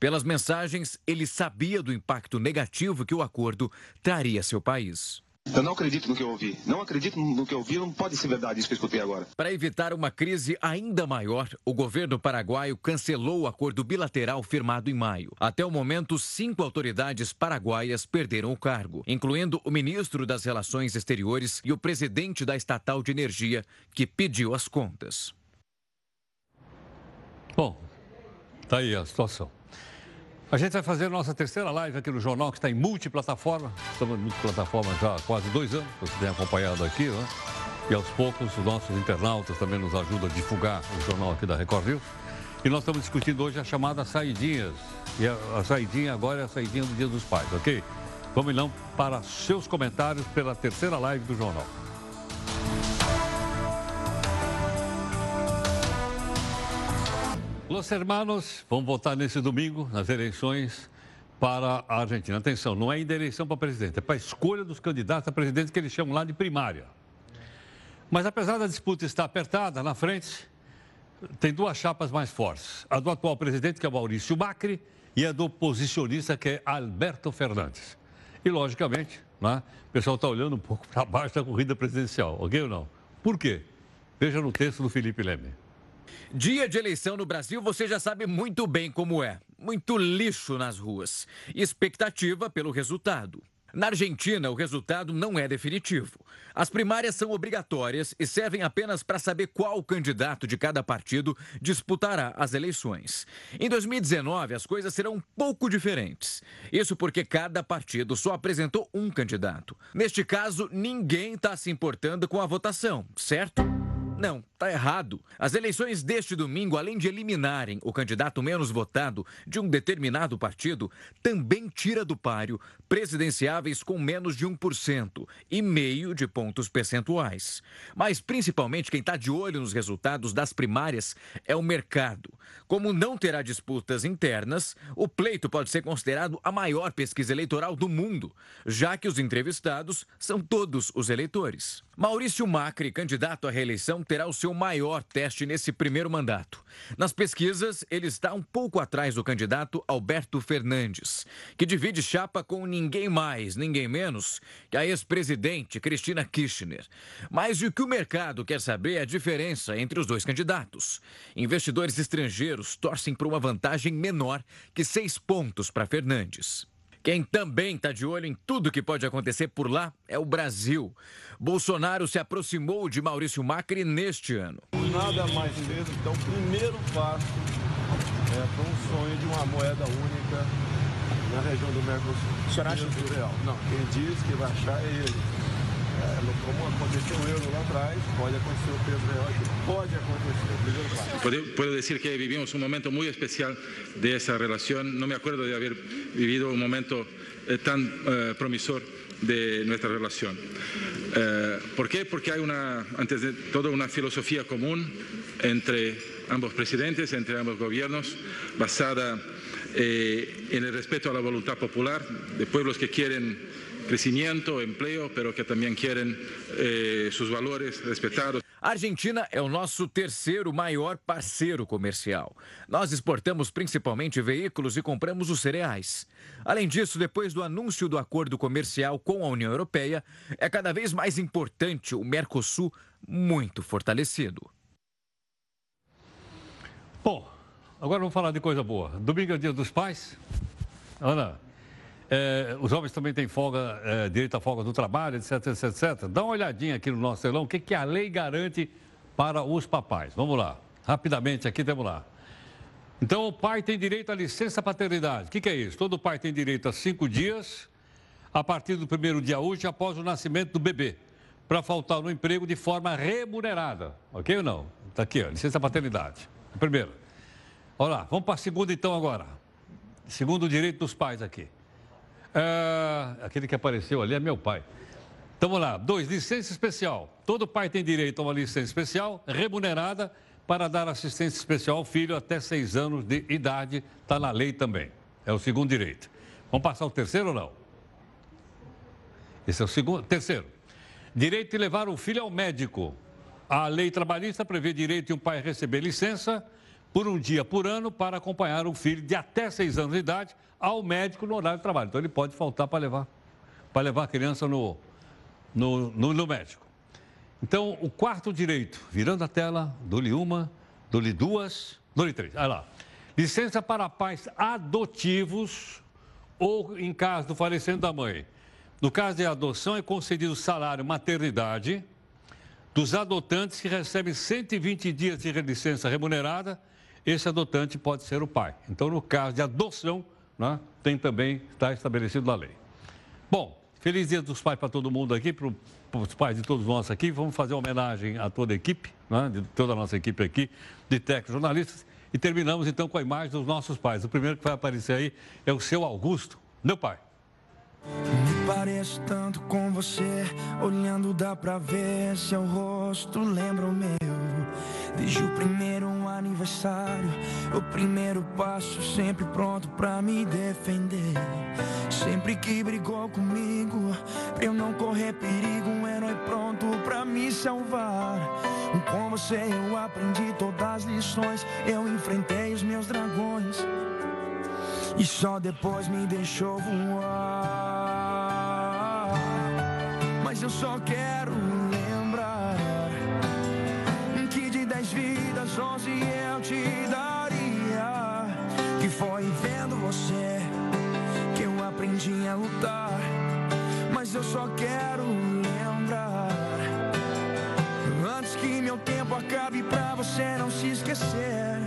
Pelas mensagens, ele sabia do impacto negativo que o acordo traria a seu país. Eu não acredito no que eu ouvi, não acredito no que eu ouvi, não pode ser verdade isso que eu escutei agora. Para evitar uma crise ainda maior, o governo paraguaio cancelou o acordo bilateral firmado em maio. Até o momento, cinco autoridades paraguaias perderam o cargo, incluindo o ministro das Relações Exteriores e o presidente da estatal de energia, que pediu as contas. Bom, tá aí a situação. A gente vai fazer nossa terceira live aqui no Jornal, que está em multiplataforma. Estamos em multiplataforma já há quase dois anos, você tem acompanhado aqui, né? E aos poucos os nossos internautas também nos ajudam a divulgar o jornal aqui da Record News. E nós estamos discutindo hoje a chamada saidinhas. E a, a saidinha agora é a saidinha do Dia dos Pais, ok? Vamos então para seus comentários pela terceira live do Jornal. Los hermanos vão votar nesse domingo, nas eleições para a Argentina. Atenção, não é ainda eleição para presidente, é para a escolha dos candidatos a presidente que eles chamam lá de primária. Mas apesar da disputa estar apertada, na frente tem duas chapas mais fortes. A do atual presidente, que é Maurício Macri, e a do oposicionista, que é Alberto Fernandes. E, logicamente, né, o pessoal está olhando um pouco para baixo da corrida presidencial, ok ou não? Por quê? Veja no texto do Felipe Leme. Dia de eleição no Brasil, você já sabe muito bem como é. Muito lixo nas ruas. Expectativa pelo resultado. Na Argentina, o resultado não é definitivo. As primárias são obrigatórias e servem apenas para saber qual candidato de cada partido disputará as eleições. Em dois mil e dezenove, as coisas serão um pouco diferentes. Isso porque cada partido só apresentou um candidato. Neste caso, ninguém está se importando com a votação, certo? Não, tá errado. As eleições deste domingo, além de eliminarem o candidato menos votado de um determinado partido, também tira do páreo presidenciáveis com menos de um por cento e meio de pontos percentuais. Mas, principalmente, quem está de olho nos resultados das primárias é o mercado. Como não terá disputas internas, o pleito pode ser considerado a maior pesquisa eleitoral do mundo, já que os entrevistados são todos os eleitores. Maurício Macri, candidato à reeleição, terá o seu maior teste nesse primeiro mandato. Nas pesquisas, ele está um pouco atrás do candidato Alberto Fernandes, que divide chapa com ninguém mais, ninguém menos que a ex-presidente Cristina Kirchner. Mas o que o mercado quer saber é a diferença entre os dois candidatos. Investidores estrangeiros torcem por uma vantagem menor que seis pontos para Fernandes. Quem também está de olho em tudo que pode acontecer por lá é o Brasil. Bolsonaro se aproximou de Maurício Macri neste ano. Nada mais fez, então, o primeiro passo é para um sonho de uma moeda única na região do Mercosul. O senhor acha que... Real. Não, quem diz que vai achar é ele. É, como aconteceu o euro lá atrás, pode acontecer o peso real aqui. Pode acontecer o primeiro passo. Puedo, puedo decir que vivimos um momento muito especial dessa relação. Não me acuerdo de haber vivido um momento eh, tão eh, promissor de nossa relação. Eh, ¿Por qué? Porque há uma, antes de todo, uma filosofia comum entre ambos presidentes, entre ambos gobiernos, basada eh, en el respeto a la voluntad popular de pueblos que quieren crescimento, emprego, pero que também querem eh, seus valores respeitados. A Argentina é o nosso terceiro maior parceiro comercial. Nós exportamos principalmente veículos e compramos os cereais. Além disso, depois do anúncio do acordo comercial com a União Europeia, é cada vez mais importante o Mercosul, muito fortalecido. Bom, agora vamos falar de coisa boa. Domingo é o Dia dos Pais. Ana... É, os homens também têm folga, é, direito à folga do trabalho, etc, etc, etcétera. Dá uma olhadinha aqui no nosso telão, o que, que a lei garante para os papais. Vamos lá, rapidamente, aqui temos lá. Então, o pai tem direito à licença paternidade. O que, que é isso? Todo pai tem direito a cinco dias, a partir do primeiro dia útil, após o nascimento do bebê, para faltar no emprego de forma remunerada. Ok ou não? Está aqui, ó, licença paternidade. Primeiro. Olha lá, vamos para a segunda então agora. Segundo direito dos pais aqui. Uh, aquele que apareceu ali é meu pai. Então, vamos lá. Dois, licença especial. Todo pai tem direito a uma licença especial, remunerada, para dar assistência especial ao filho até seis anos de idade. Está na lei também. É o segundo direito. Vamos passar o terceiro ou não? Esse é o segundo. Terceiro. Direito de levar o filho ao médico. A lei trabalhista prevê direito de um pai receber licença por um dia por ano para acompanhar um filho de até seis anos de idade ao médico no horário de trabalho. Então, ele pode faltar para levar, para levar a criança no, no, no, no médico. Então, o quarto direito, virando a tela, dou-lhe uma, dou-lhe duas, dou-lhe três. Olha lá. Licença para pais adotivos ou em caso do falecimento da mãe. No caso de adoção, é concedido salário maternidade dos adotantes que recebem cento e vinte dias de licença remunerada. Esse adotante pode ser o pai. Então, no caso de adoção, né, tem também, está estabelecido na lei. Bom, feliz Dia dos Pais para todo mundo aqui, para os pais de todos nós aqui. Vamos fazer homenagem a toda a equipe, né, de toda a nossa equipe aqui, de técnicos, jornalistas. E terminamos, então, com a imagem dos nossos pais. O primeiro que vai aparecer aí é o seu Augusto, meu pai. Me pareço tanto com você, olhando dá pra ver, seu rosto lembra o meu. Desde o primeiro aniversário, o primeiro passo, sempre pronto pra me defender. Sempre que brigou comigo, pra eu não correr perigo, um herói pronto pra me salvar. Com você eu aprendi todas as lições, eu enfrentei os meus dragões e só depois me deixou voar. Mas eu só quero lembrar que de dez vidas, onze eu te daria. Que foi vendo você que eu aprendi a lutar. Mas eu só quero lembrar, antes que meu tempo acabe, pra você não se esquecer,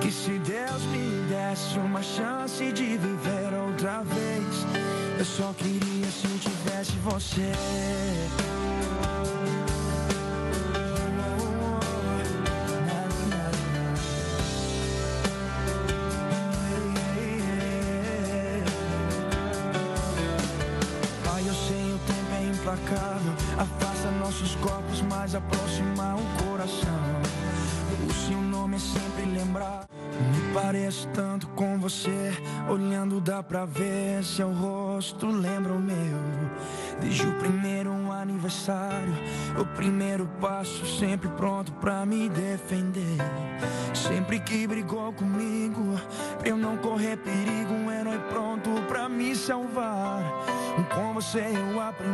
que se Deus me desse uma chance de viver outra vez, eu só queria se eu tivesse você. Afasta nossos corpos, mas aproxima o coração. O seu nome é sempre lembrar. Me pareço tanto com você, olhando dá pra ver, seu rosto lembra o meu. Desde o primeiro aniversário, o primeiro passo, sempre pronto pra me defender. Sempre que brigou comigo, pra eu não correr perigo, um herói pronto pra me salvar. Com você eu aprendi